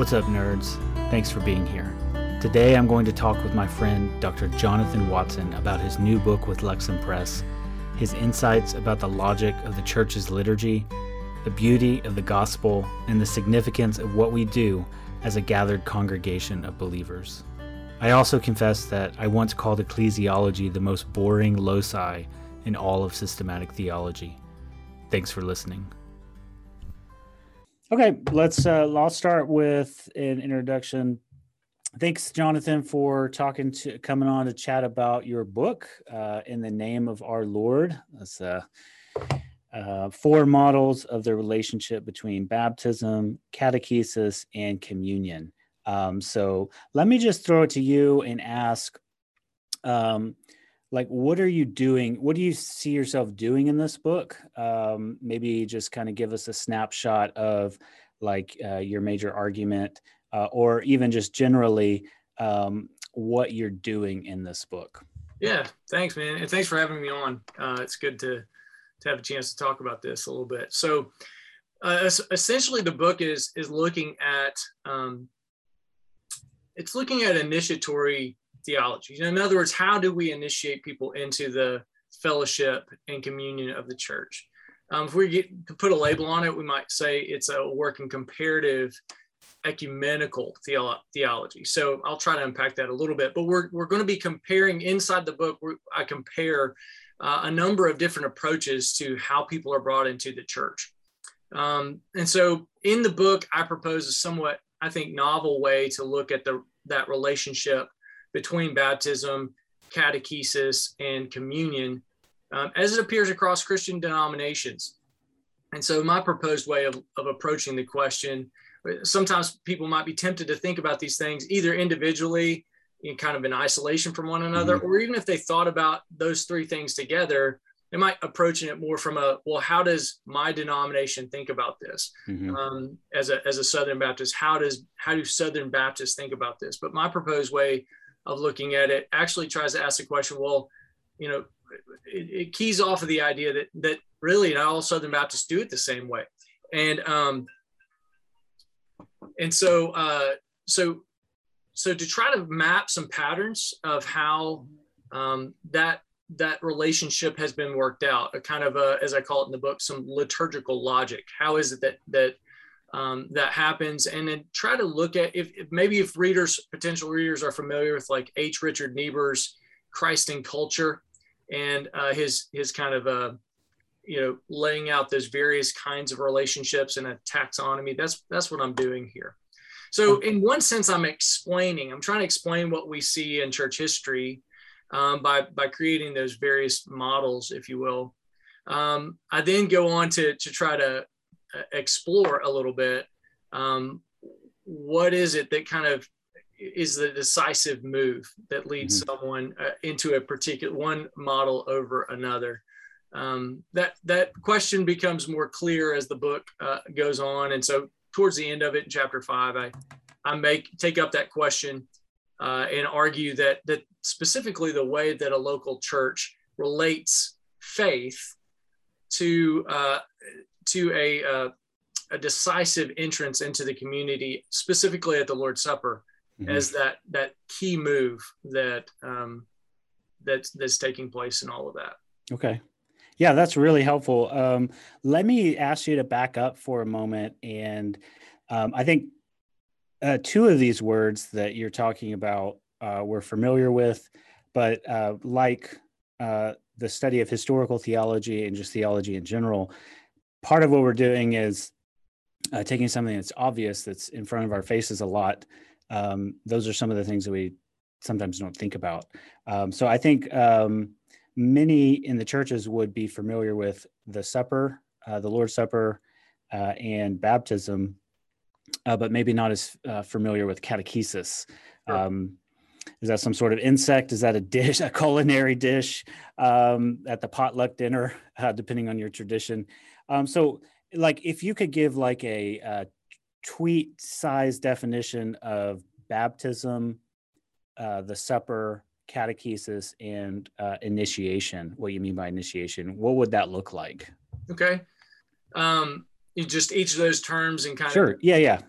What's up, nerds? Thanks for being here. Today I'm going to talk with my friend Dr. Jonathan Watson about his new book with Lexham Press, his insights about the logic of the Church's liturgy, the beauty of the gospel, and the significance of what we do as a gathered congregation of believers. I also confess that I once called ecclesiology the most boring loci in all of systematic theology. Thanks for listening. Okay, I'll start with an introduction. Thanks, Jonathan, for coming on to chat about your book, In the Name of Our Lord. That's four models of the relationship between baptism, catechesis, and communion. So let me just throw it to you and ask, what are you doing? What do you see yourself doing in this book? Maybe just kind of give us a snapshot of your major argument, or even just generally what you're doing in this book. Yeah, thanks, man. And thanks for having me on. It's good to have a chance to talk about this a little bit. So essentially the book is looking at, it's looking at initiatory theology. In other words, how do we initiate people into the fellowship and communion of the church? If we put a label on it, we might say it's a work in comparative ecumenical theology. So I'll try to unpack that a little bit, but we're going to be comparing inside the book. I compare a number of different approaches to how people are brought into the church. And so in the book, I propose a somewhat, I think, novel way to look at that relationship between baptism, catechesis, and communion as it appears across Christian denominations. And so my proposed way of approaching the question, sometimes people might be tempted to think about these things either individually in kind of in isolation from one another, or even if they thought about those three things together, they might approach it more from a, well, how does my denomination think about this? As a Southern Baptist, how do Southern Baptists think about this? But my proposed way of looking at it actually tries to ask the question, well, you know, it keys off of the idea that really not all Southern Baptists do it the same way. And so to try to map some patterns of how that relationship has been worked out, a kind of a, as I call it in the book, some liturgical logic. How is it that happens? And then try to look at if potential readers are familiar with like H. Richard Niebuhr's Christ and Culture, and his kind of laying out those various kinds of relationships in a taxonomy. That's what I'm doing here. So in one sense, I'm trying to explain what we see in church history by creating those various models, if you will. I then go on to try to explore a little bit what is it that kind of is the decisive move that leads someone into a particular one model over another. That question becomes more clear as the book goes on, and so towards the end of it, in chapter 5, I take up that question and argue that specifically the way that a local church relates faith to a decisive entrance into the community, specifically at the Lord's Supper, as that key move that's taking place in all of that. Okay. Yeah, that's really helpful. Let me ask you to back up for a moment. And I think two of these words that you're talking about we're familiar with, but the study of historical theology and just theology in general, part of what we're doing is taking something that's obvious, that's in front of our faces a lot. Those are some of the things that we sometimes don't think about. So I think many in the churches would be familiar with the supper, the Lord's Supper, and baptism, but maybe not as familiar with catechesis. Sure. Is that some sort of insect? Is that a dish, a culinary dish at the potluck dinner, depending on your tradition? So if you could give a tweet-sized definition of baptism, the supper, catechesis, and initiation, what you mean by initiation, what would that look like? Okay. You just each of those terms and kind of... Sure. Yeah.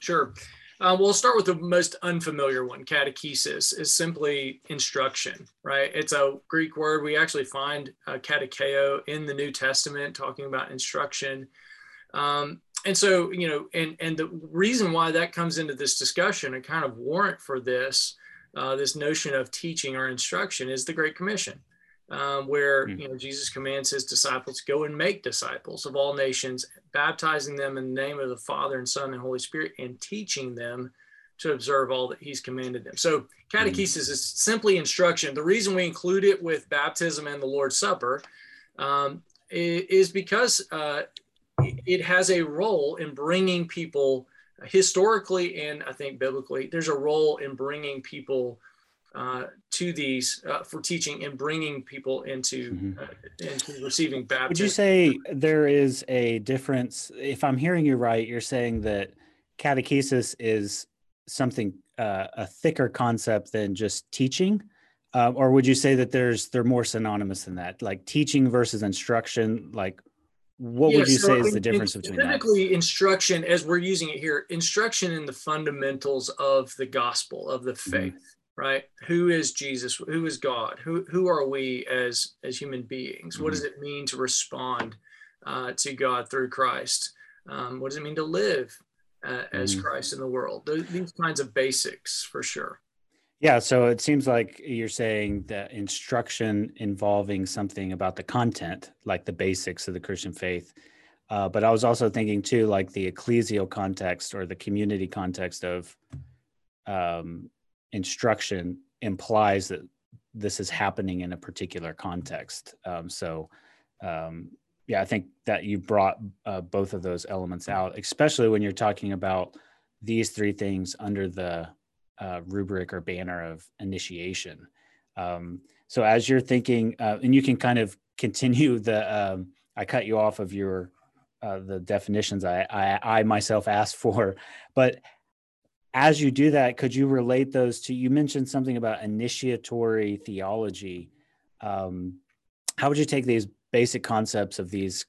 Sure. We'll start with the most unfamiliar one. Catechesis is simply instruction, right? It's a Greek word. We actually find catecheo in the New Testament talking about instruction. And so, you know, and the reason why that comes into this discussion, a kind of warrant for this, this notion of teaching or instruction, is the Great Commission, where you know, Jesus commands his disciples, go and make disciples of all nations, baptizing them in the name of the Father and Son and Holy Spirit, and teaching them to observe all that he's commanded them. So catechesis is simply instruction. The reason we include it with baptism and the Lord's Supper is because it has a role in bringing people historically, and I think biblically, there's a role in bringing people to these for teaching and bringing people into receiving baptism. Would you say there is a difference? If I'm hearing you right, you're saying that catechesis is something, a thicker concept than just teaching? Or would you say that they're more synonymous than that? Like teaching versus instruction, like what would you say is the difference between that? Typically instruction, as we're using it here, instruction in the fundamentals of the gospel, of the faith, right? Who is Jesus? Who is God? Who are we as human beings? What does it mean to respond to God through Christ? What does it mean to live as Christ in the world? These kinds of basics, for sure. Yeah, so it seems like you're saying that instruction involving something about the content, like the basics of the Christian faith. But I was also thinking too, like the ecclesial context or the community context of instruction implies that this is happening in a particular context. I think that you brought both of those elements out, especially when you're talking about these three things under the rubric or banner of initiation. So as you're thinking, and you can kind of continue the, I cut you off of your, the definitions I myself asked for, but as you do that, could you relate those to, you mentioned something about initiatory theology. How would you take these basic concepts of these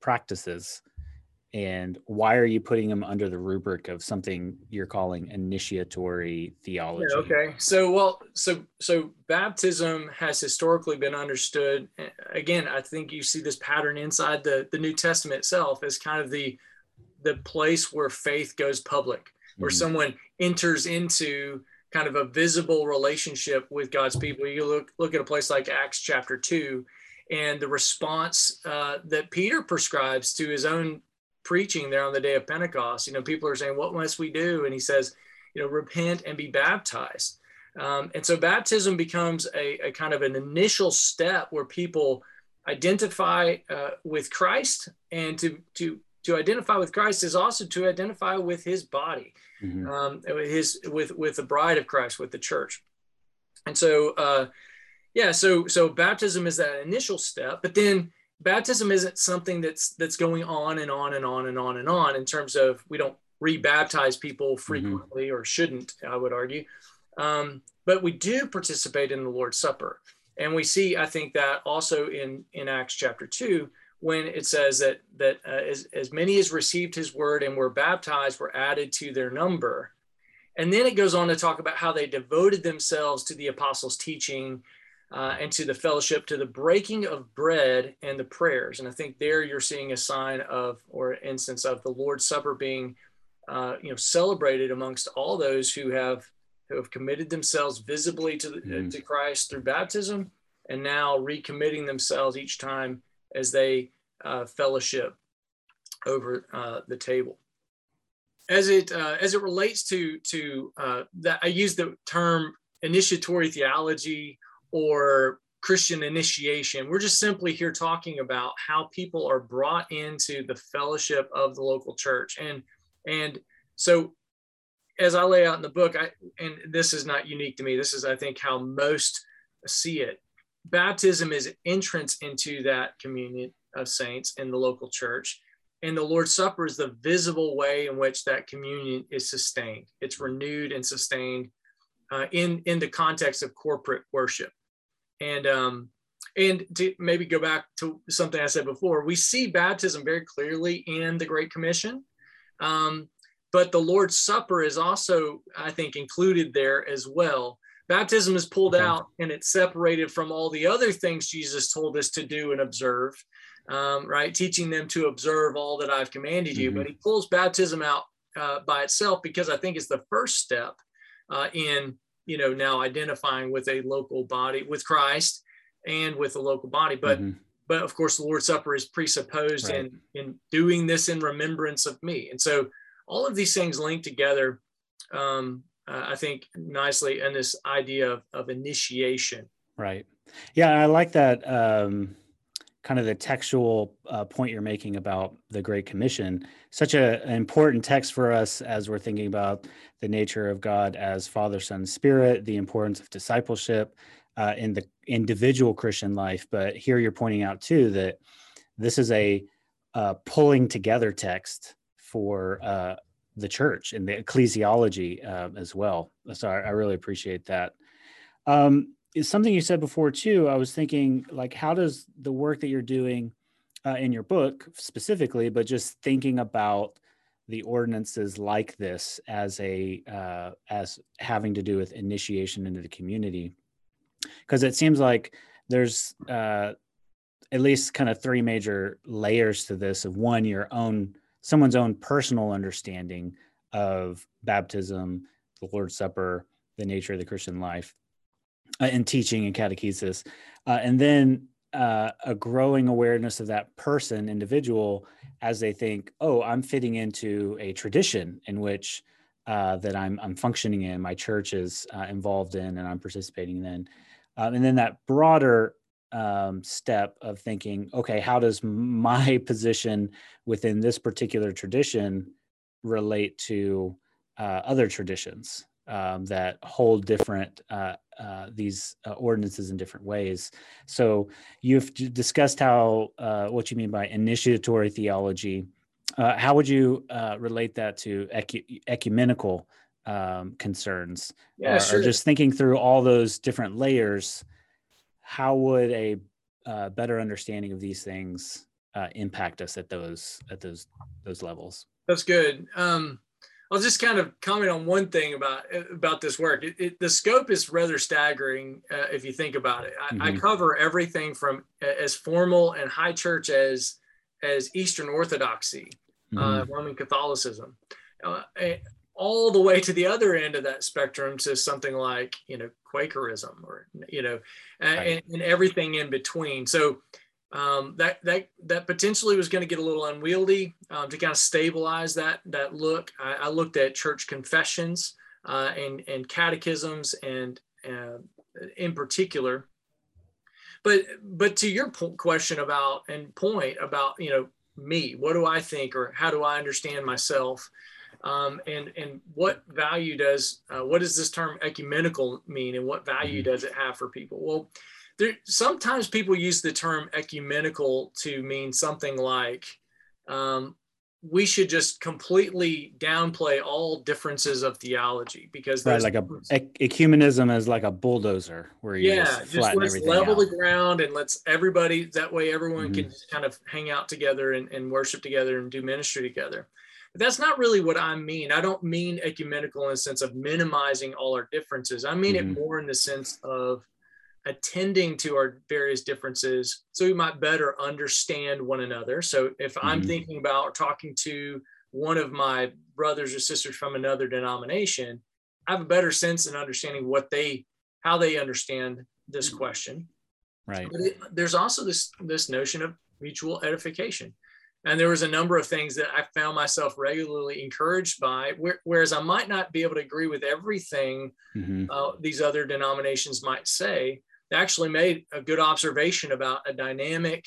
practices, and why are you putting them under the rubric of something you're calling initiatory theology? Yeah, okay. So baptism has historically been understood. Again, I think you see this pattern inside the New Testament itself as kind of the place where faith goes public, where someone enters into kind of a visible relationship with God's people. You look at a place like Acts chapter 2, and the response that Peter prescribes to his own preaching there on the day of Pentecost. You know, people are saying, what must we do? And he says, you know, repent and be baptized. And so baptism becomes a kind of an initial step where people identify with Christ, and to identify with Christ is also to identify with his body, with the bride of Christ, with the church. And so, so baptism is that initial step, but then baptism isn't something that's going on and on and on and on and on in terms of, we don't rebaptize people frequently or shouldn't, I would argue. But we do participate in the Lord's Supper. And we see, I think, that also in Acts chapter 2, when it says that as many as received his word and were baptized were added to their number. And then it goes on to talk about how they devoted themselves to the apostles' teaching, and to the fellowship, to the breaking of bread and the prayers. And I think there you're seeing a sign of, or instance of, the Lord's Supper being, celebrated amongst all those who have committed themselves visibly to Christ through baptism, and now recommitting themselves each time as they fellowship over the table. As it relates to that, I use the term initiatory theology or Christian initiation. We're just simply here talking about how people are brought into the fellowship of the local church. And so as I lay out in the book, and this is not unique to me, this is, I think, how most see it. Baptism is entrance into that communion of saints in the local church. And the Lord's Supper is the visible way in which that communion is sustained. It's renewed and sustained in the context of corporate worship. And to maybe go back to something I said before, we see baptism very clearly in the Great Commission, But the Lord's Supper is also, I think, included there as well. Baptism is pulled out and it's separated from all the other things Jesus told us to do and observe, right? Teaching them to observe all that I've commanded you. But he pulls baptism out by itself because I think it's the first step in, you know, now identifying with a local body, with Christ and with a local body. But of course, the Lord's Supper is presupposed in doing this in remembrance of me. And so all of these things link together, I think, nicely in this idea of initiation. Right. Yeah, I like that kind of the textual point you're making about the Great Commission. Such an important text for us as we're thinking about the nature of God as Father, Son, Spirit, the importance of discipleship in the individual Christian life. But here you're pointing out, too, that this is a pulling together text for the church and the ecclesiology as well. So I really appreciate that. It's something you said before too. I was thinking, like, how does the work that you're doing in your book specifically, but just thinking about the ordinances like this as a as having to do with initiation into the community? Because it seems like there's at least kind of three major layers to this. Of one, your own, someone's own personal understanding of baptism, the Lord's Supper, the nature of the Christian life, and teaching and catechesis, and then a growing awareness of that person, individual, as they think, oh, I'm fitting into a tradition in which that I'm functioning in, my church is involved in, and I'm participating in. And then that broader step of thinking, okay, how does my position within this particular tradition relate to other traditions that hold different these ordinances in different ways? So you've discussed how what you mean by initiatory theology. How would you relate that to ecumenical concerns? Yeah, sure. Or just thinking through all those different layers, how would a better understanding of these things impact us at those levels? That's good. I'll just kind of comment on one thing about this work. The scope is rather staggering if you think about it. I cover everything from as formal and high church as Eastern Orthodoxy, Roman Catholicism, all the way to the other end of that spectrum to something like, you know, Quakerism or, you know, and everything in between. So that potentially was going to get a little unwieldy to kind of stabilize that look. I looked at church confessions and catechisms and in particular. But to your question about and point about, you know, me, what do I think or how do I understand myself? And what value does, what does this term ecumenical mean, and what value does it have for people? Well, sometimes people use the term ecumenical to mean something like we should just completely downplay all differences of theology because right, like ecumenism is like a bulldozer where you just let's level out the ground and let's everybody, that way everyone can just kind of hang out together and worship together and do ministry together. That's not really what I mean. I don't mean ecumenical in the sense of minimizing all our differences. I mean it more in the sense of attending to our various differences so we might better understand one another. So if I'm thinking about or talking to one of my brothers or sisters from another denomination, I have a better sense in understanding how they understand this question. Right. But there's also this notion of mutual edification. And there was a number of things that I found myself regularly encouraged by, whereas I might not be able to agree with everything these other denominations might say. They actually made a good observation about a dynamic,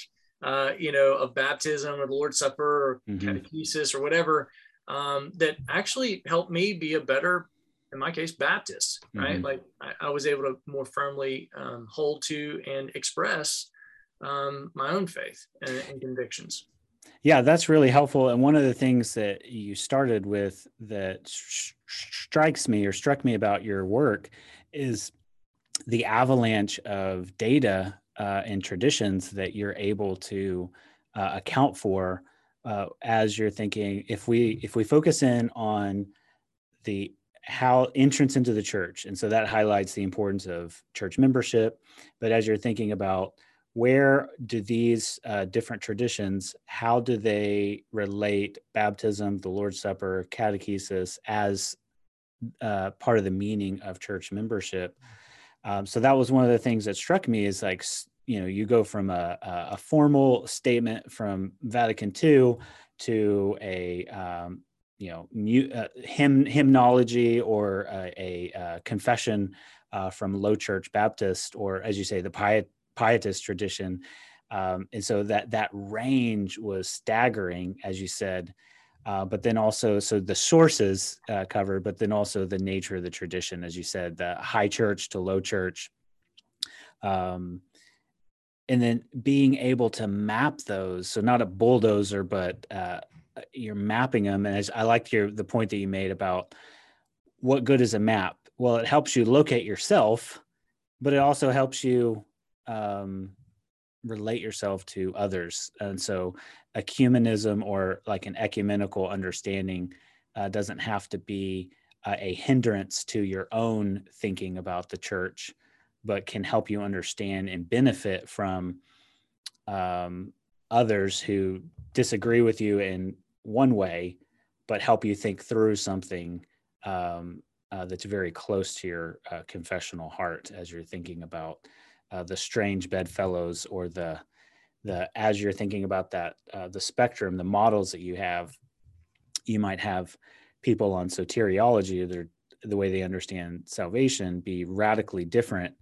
you know, of baptism or the Lord's Supper or catechesis or whatever that actually helped me be a better, in my case, Baptist, right? Like I was able to more firmly hold to and express my own faith and convictions. Yeah, that's really helpful. And one of the things that you started with that struck me about your work is the avalanche of data and traditions that you're able to account for as you're thinking, if we focus in on the how entrance into the church, and so that highlights the importance of church membership, but as you're thinking about where do these different traditions, how do they relate baptism, the Lord's Supper, catechesis as part of the meaning of church membership? So that was one of the things that struck me is, like, you know, you go from a formal statement from Vatican II to a hymnology or a confession from Low Church Baptist, or as you say, the Pietist tradition, and so that range was staggering, as you said. But then also, so the sources covered, but then also the nature of the tradition, as you said, the high church to low church, and then being able to map those. So not a bulldozer, but you're mapping them. And as I liked the point that you made about what good is a map. Well, it helps you locate yourself, but it also helps you relate yourself to others. And so ecumenism, or like an ecumenical understanding, doesn't have to be a hindrance to your own thinking about the church, but can help you understand and benefit from others who disagree with you in one way, but help you think through something that's very close to your confessional heart as you're thinking about the strange bedfellows, or the as you're thinking about that the spectrum, the models that you have. You might have people on soteriology, the way they understand salvation, be radically different,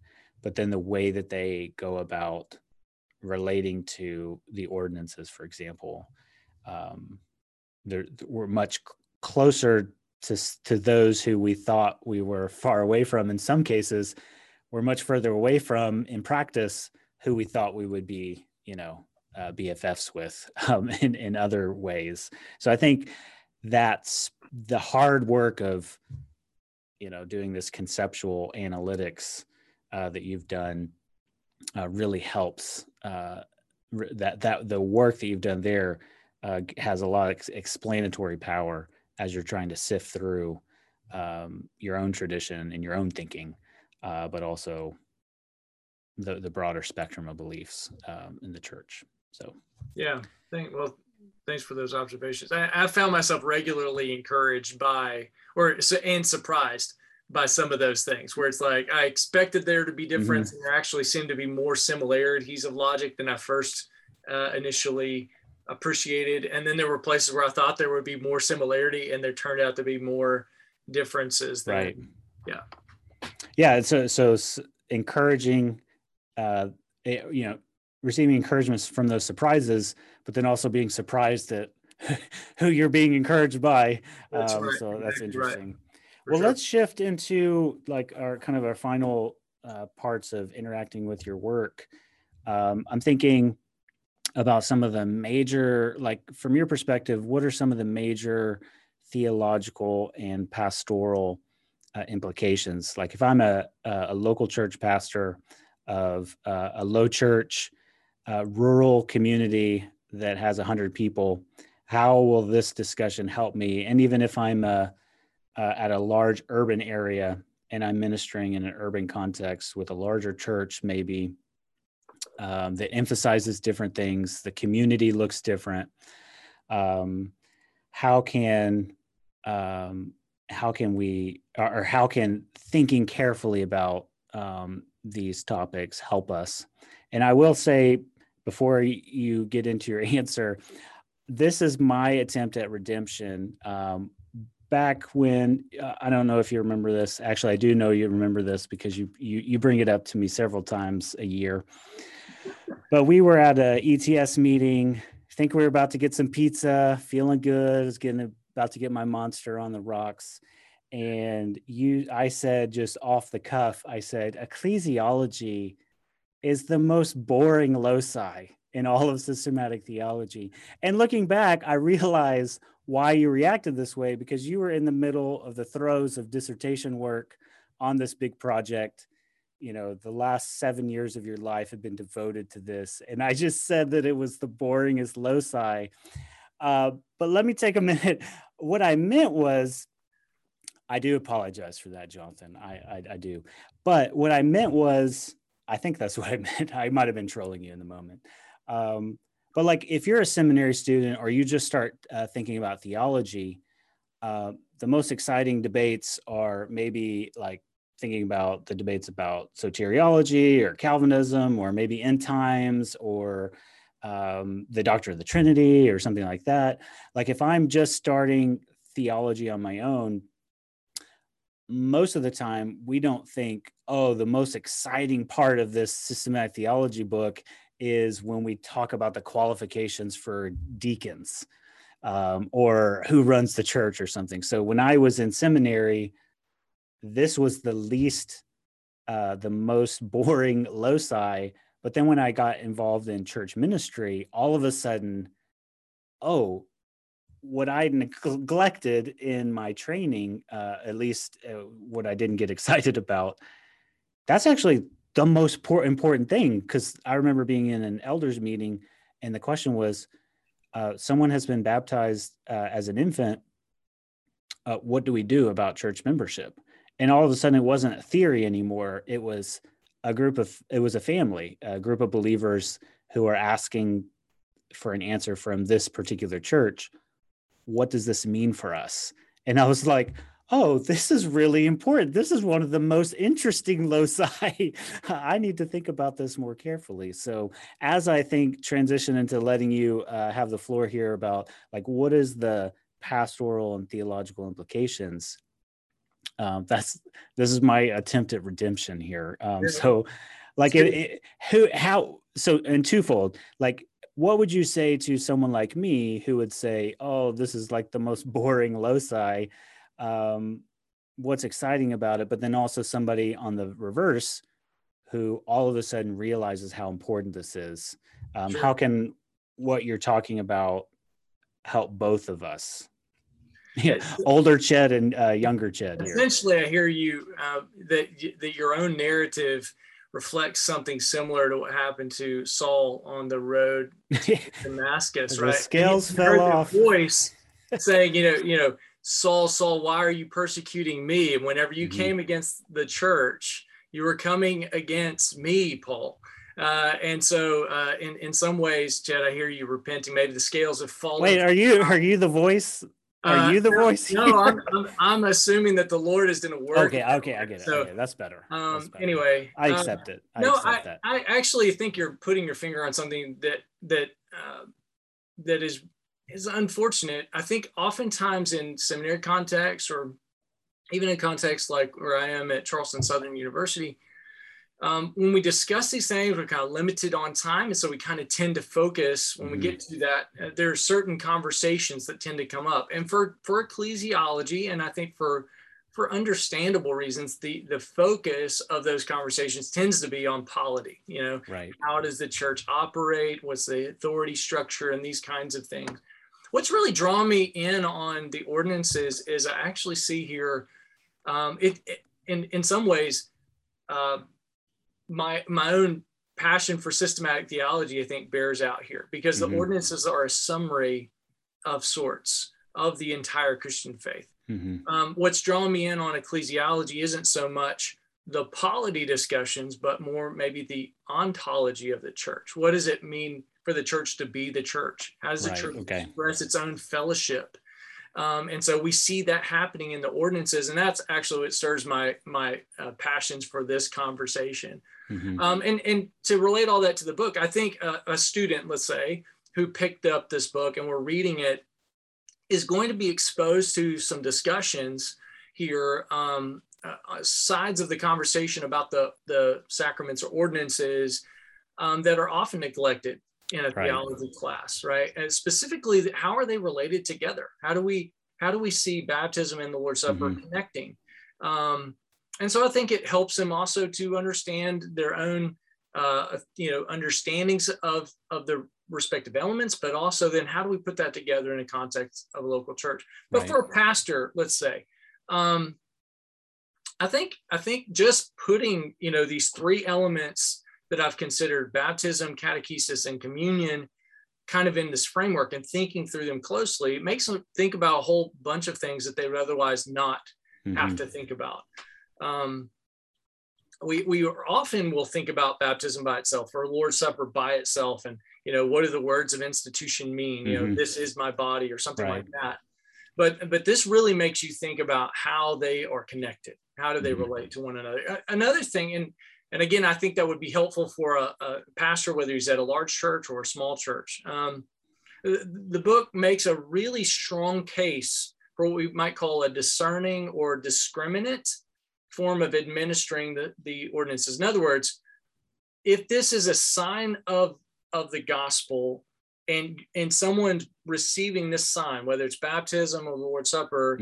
but then the way that they go about relating to the ordinances, for example, we're much closer to those who we thought we were far away from. In some cases, we're much further away from, in practice, who we thought we would be, BFFs with in other ways. So I think that's the hard work of, doing this conceptual analytics that you've done really helps. That the work that you've done there has a lot of explanatory power as you're trying to sift through your own tradition and your own thinking. But also the broader spectrum of beliefs in the church. So yeah, thanks for those observations. I found myself regularly encouraged by, and surprised by some of those things, where it's like I expected there to be difference, and there actually seemed to be more similarities of logic than I first initially appreciated. And then there were places where I thought there would be more similarity, and there turned out to be more differences. Right. Yeah. Yeah, so encouraging, receiving encouragements from those surprises, but then also being surprised at who you're being encouraged by. That's right. So that's interesting. Right. Well, sure. Let's shift into like our final parts of interacting with your work. I'm thinking about some of the major, like from your perspective, what are some of the major theological and pastoral implications? Like if I'm a local church pastor of a low church rural community that has 100 people, how will this discussion help me? And even if I'm at a large urban area and I'm ministering in an urban context with a larger church, maybe that emphasizes different things, the community looks different. How can thinking carefully about these topics help us? And I will say, before you get into your answer, this is my attempt at redemption. Back when, I don't know if you remember this. Actually, I do know you remember this because you bring it up to me several times a year. But we were at an ETS meeting. I think we were about to get some pizza, feeling good. I was about to get my monster on the rocks. And I said, just off the cuff, I said, ecclesiology is the most boring loci in all of systematic theology. And looking back, I realize why you reacted this way, because you were in the middle of the throes of dissertation work on this big project. The last 7 years of your life had been devoted to this. And I just said that it was the boringest loci. But let me take a minute. What I meant was, I do apologize for that, Jonathan. I do. But what I meant was, I think that's what I meant. I might've been trolling you in the moment. But like, if you're a seminary student or you just start thinking about theology, the most exciting debates are maybe like thinking about the debates about soteriology or Calvinism, or maybe end times, or the doctrine of the Trinity or something like that. Like if I'm just starting theology on my own, most of the time we don't think, oh, the most exciting part of this systematic theology book is when we talk about the qualifications for deacons or who runs the church or something. So when I was in seminary, this was the least, the most boring loci. But then when I got involved in church ministry, all of a sudden, oh, what I neglected in my training, at least what I didn't get excited about, that's actually the most important thing. Because I remember being in an elders meeting and the question was, someone has been baptized as an infant. What do we do about church membership? And all of a sudden it wasn't a theory anymore. It was a family, a group of believers who are asking for an answer from this particular church. What does this mean for us? And I was like, oh, this is really important. This is one of the most interesting loci. I need to think about this more carefully. So as I think transition into letting you have the floor here about like, what is the pastoral and theological implications? This is my attempt at redemption here. So like and twofold, like, what would you say to someone like me who would say, oh, this is like the most boring loci, what's exciting about it? But then also somebody on the reverse who all of a sudden realizes how important this is. How can what you're talking about help both of us? Yeah, older Ched and younger Ched. Essentially, I hear you that your own narrative reflects something similar to what happened to Saul on the road to Damascus, right? The scales fell off. Voice saying, you know, Saul, Saul, why are you persecuting me? And whenever you came against the church, you were coming against me, Paul. And so, in some ways, Ched, I hear you repenting. Maybe the scales have fallen. Wait, are you the voice? Are you the voice? No, I'm assuming that the Lord is going to work. Okay, I get it. So, okay, that's better. Anyway, I accept it. I accept that. I actually think you're putting your finger on something that is unfortunate. I think oftentimes in seminary contexts, or even in contexts like where I am at Charleston Southern University, when we discuss these things, we're kind of limited on time. And so we kind of tend to focus when we get to that. There are certain conversations that tend to come up. And for ecclesiology, and I think for understandable reasons, the focus of those conversations tends to be on polity. You know, right. How does the church operate? What's the authority structure and these kinds of things? What's really drawn me in on the ordinances is I actually see here, in some ways, my own passion for systematic theology, I think, bears out here, because the ordinances are a summary of sorts of the entire Christian faith. What's drawn me in on ecclesiology isn't so much the polity discussions, but more maybe the ontology of the church. What does it mean for the church to be the church? How does the church express its own fellowship? And so we see that happening in the ordinances, and that's actually what stirs my passions for this conversation. And to relate all that to the book, I think a student, let's say, who picked up this book and were reading it is going to be exposed to some discussions here, sides of the conversation about the sacraments or ordinances that are often neglected in a theology class, right? And specifically, how are they related together? How do we see baptism and the Lord's Supper connecting? And so I think it helps them also to understand their own, understandings of the respective elements, but also then how do we put that together in a context of a local church? But for a pastor, let's say, I think just putting, these three elements that I've considered, baptism, catechesis, and communion, kind of in this framework and thinking through them closely, it makes them think about a whole bunch of things that they would otherwise not have to think about. We often will think about baptism by itself or Lord's Supper by itself. And, you know, what do the words of institution mean? You know, this is my body or something like that. But this really makes you think about how they are connected. How do they relate to one another? Another thing, and again, I think that would be helpful for a pastor, whether he's at a large church or a small church. The book makes a really strong case for what we might call a discerning or discriminant form of administering the ordinances. In other words, if this is a sign of the gospel and someone's receiving this sign, whether it's baptism or the Lord's Supper,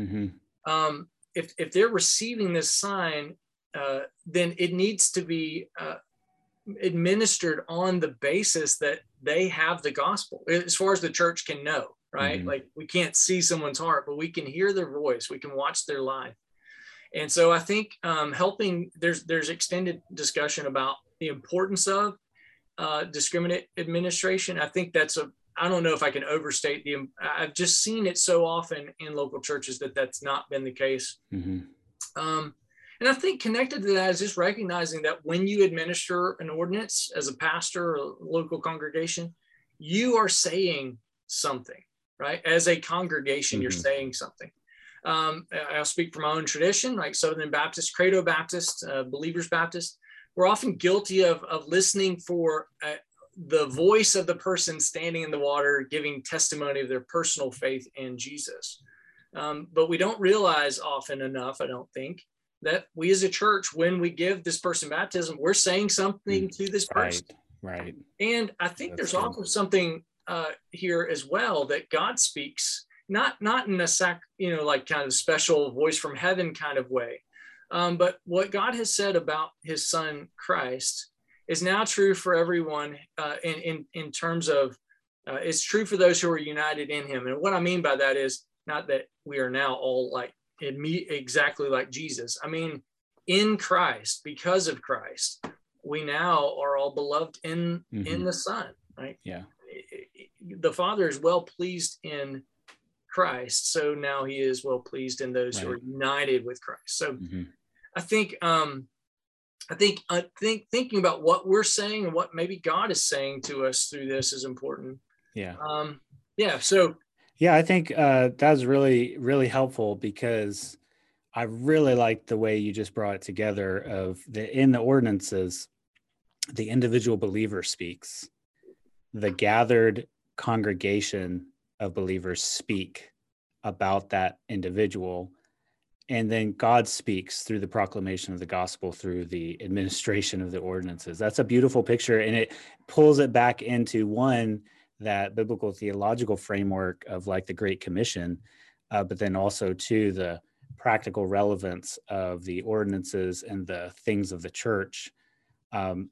if they're receiving this sign, then it needs to be administered on the basis that they have the gospel, as far as the church can know, right? Like, we can't see someone's heart, but we can hear their voice. We can watch their life. And so I think helping, there's extended discussion about the importance of discriminant administration. I think that's I don't know if I can overstate I've just seen it so often in local churches that's not been the case. And I think connected to that is just recognizing that when you administer an ordinance as a pastor or local congregation, you are saying something, right? As a congregation, you're saying something. I'll speak from my own tradition, like Southern Baptist, Credo Baptist, Believers Baptist. We're often guilty of listening for the voice of the person standing in the water, giving testimony of their personal faith in Jesus. But we don't realize often enough, I don't think, that we as a church, when we give this person baptism, we're saying something to this person. Right. And I think there's also something here as well, that God speaks, not in a like kind of special voice from heaven kind of way. But what God has said about his son, Christ, is now true for everyone in terms of it's true for those who are united in him. And what I mean by that is not that we are now all like exactly like Jesus. I mean, in Christ, because of Christ, we now are all beloved in the Son, right? Yeah. The Father is well pleased in Christ, so now he is well pleased in those who are united with Christ. So I think thinking about what we're saying and what maybe God is saying to us through this is important. I think that was really, really helpful, because I really liked the way you just brought it together of in the ordinances, the individual believer speaks, the gathered congregation of believers speak about that individual, and then God speaks through the proclamation of the gospel, through the administration of the ordinances. That's a beautiful picture, and it pulls it back into that biblical theological framework of like the Great Commission, but then also to the practical relevance of the ordinances and the things of the church.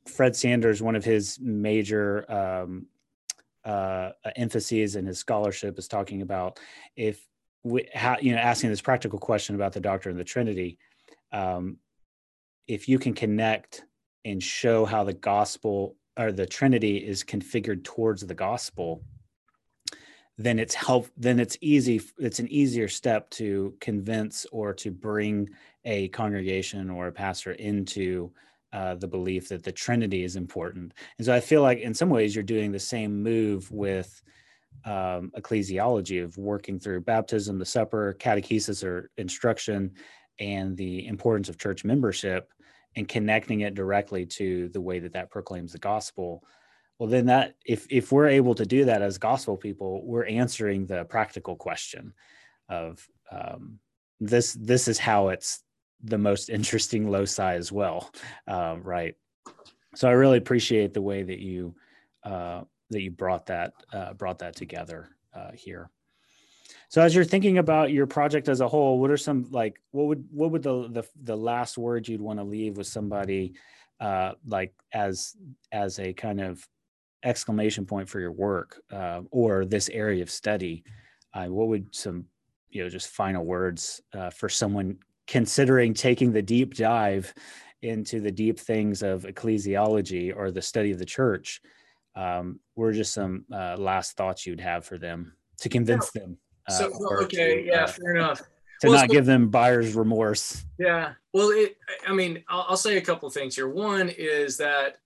Fred Sanders, one of his major emphases in his scholarship, is talking about asking this practical question about the doctrine of the Trinity. If you can connect and show how the gospel or the Trinity is configured towards the gospel, then it's easy. It's an easier step to convince or to bring a congregation or a pastor into the belief that the Trinity is important. And so I feel like in some ways you're doing the same move with ecclesiology of working through baptism, the supper, catechesis or instruction, and the importance of church membership, and connecting it directly to the way that proclaims the gospel. Well, then that if we're able to do that as gospel people, we're answering the practical question of this is how it's the most interesting loci as well, right? So I really appreciate the way that you brought that together here. So as you're thinking about your project as a whole, what are some what would the last word you'd want to leave with somebody as a kind of exclamation point for your work or this area of study? What would some just final words for someone considering taking the deep dive into the deep things of ecclesiology or the study of the church? what are just some last thoughts you'd have for them to convince them? Fair enough. To not give them buyer's remorse. Yeah. Well, I'll say a couple of things here. One is that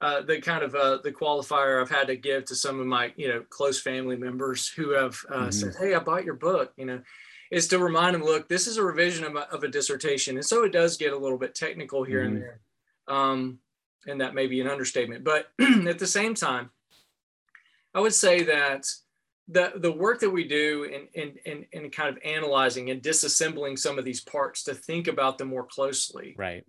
the qualifier I've had to give to some of my, close family members who have said, "Hey, I bought your book," is to remind them, look, this is a revision of a dissertation. And so it does get a little bit technical here and there. And that may be an understatement, but at the same time, I would say that the work that we do in kind of analyzing and disassembling some of these parts to think about them more closely. Right.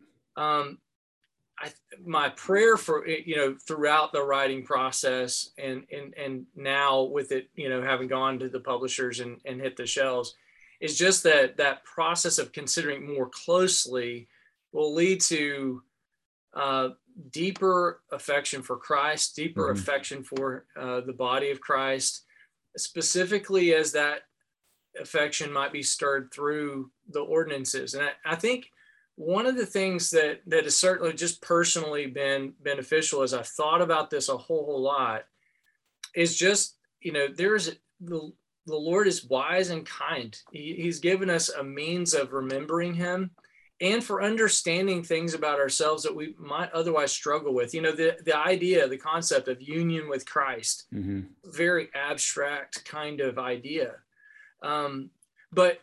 My prayer for it, throughout the writing process and now with it, having gone to the publishers and hit the shelves, is just that process of considering more closely will lead to deeper affection for Christ, deeper affection for the body of Christ, specifically as that affection might be stirred through the ordinances. And I think one of the things that has certainly just personally been beneficial as I've thought about this a whole lot is just, there's the Lord is wise and kind. He's given us a means of remembering him and for understanding things about ourselves that we might otherwise struggle with. The idea, the concept of union with Christ, very abstract kind of idea. But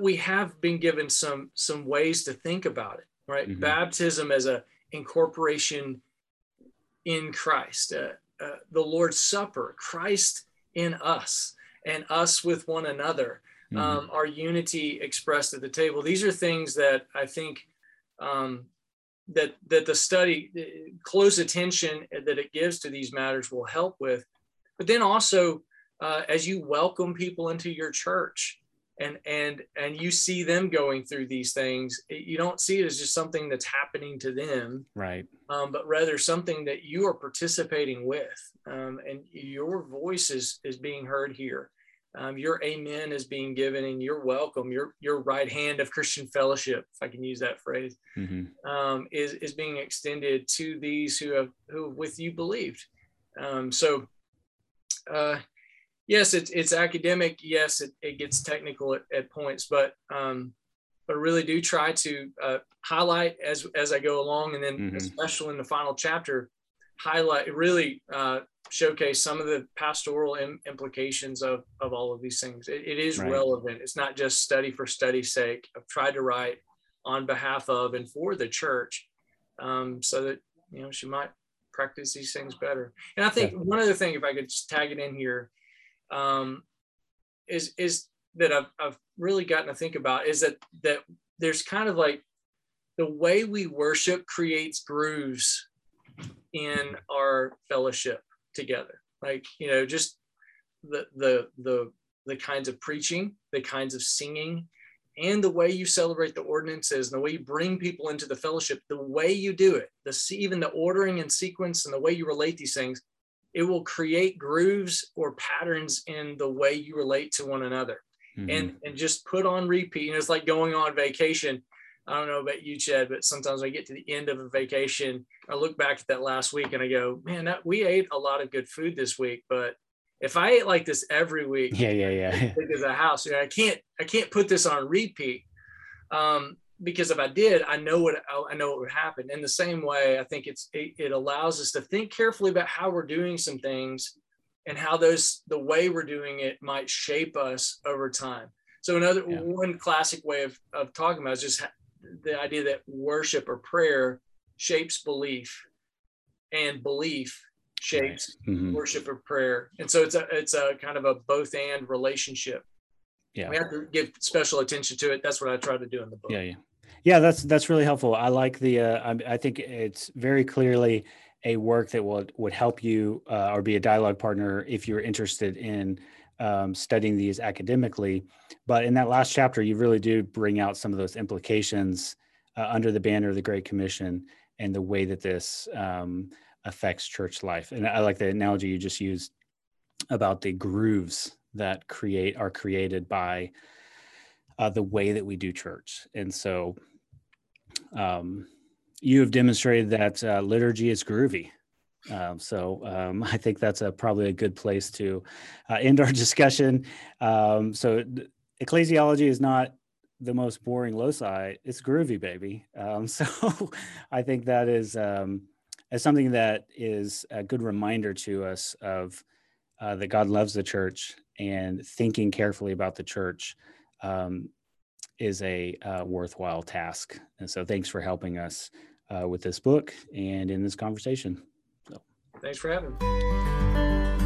we have been given some ways to think about it, right? Baptism as a incorporation in Christ, the Lord's Supper, Christ in us, and us with one another, our unity expressed at the table. These are things that I think that the study, the close attention that it gives to these matters will help with. But then also, as you welcome people into your church, and you see them going through these things, you don't see it as just something that's happening to them, right? But rather something that you are participating with, and your voice is being heard here. Your amen is being given, and your welcome, your right hand of Christian fellowship, if I can use that phrase, is being extended to these who with you believed. Yes, it's academic. Yes, it gets technical at points, but I really do try to highlight as I go along, and then especially in the final chapter, showcase some of the pastoral implications of all of these things. It is right. Relevant. It's not just study for study's sake. I've tried to write on behalf of and for the church, so that she might practice these things better. And I think one other thing, if I could just tag it in here. Is that I've really gotten to think about is that there's kind of like the way we worship creates grooves in our fellowship together. Like, just the kinds of preaching, the kinds of singing, and the way you celebrate the ordinances, and the way you bring people into the fellowship, the way you do it, even the ordering and sequence and the way you relate these things, it will create grooves or patterns in the way you relate to one another, and just put on repeat. It's like going on vacation. I don't know about you, Chad, but sometimes I get to the end of a vacation, I look back at that last week and I go, man, we ate a lot of good food this week, but if I ate like this every week, because the house, I can't put this on repeat. Because if I did, I know what would happen. In the same way, I think it allows us to think carefully about how we're doing some things and how the way we're doing it might shape us over time. So one classic way of talking about is just the idea that worship or prayer shapes belief, and belief shapes worship or prayer. And so it's a kind of a both and relationship. Yeah, we have to give special attention to it. That's what I try to do in the book. Yeah, that's really helpful. I like the. I think it's very clearly a work that would help you or be a dialogue partner if you're interested in studying these academically. But in that last chapter, you really do bring out some of those implications under the banner of the Great Commission and the way that this affects church life. And I like the analogy you just used about the grooves that are created by the way that we do church. And so you have demonstrated that liturgy is groovy. I think that's probably a good place to end our discussion. Ecclesiology is not the most boring loci, it's groovy, baby. I think that is something that is a good reminder to us of that God loves the church, and thinking carefully about the church is a worthwhile task. And so thanks for helping us with this book and in this conversation. Thanks for having me.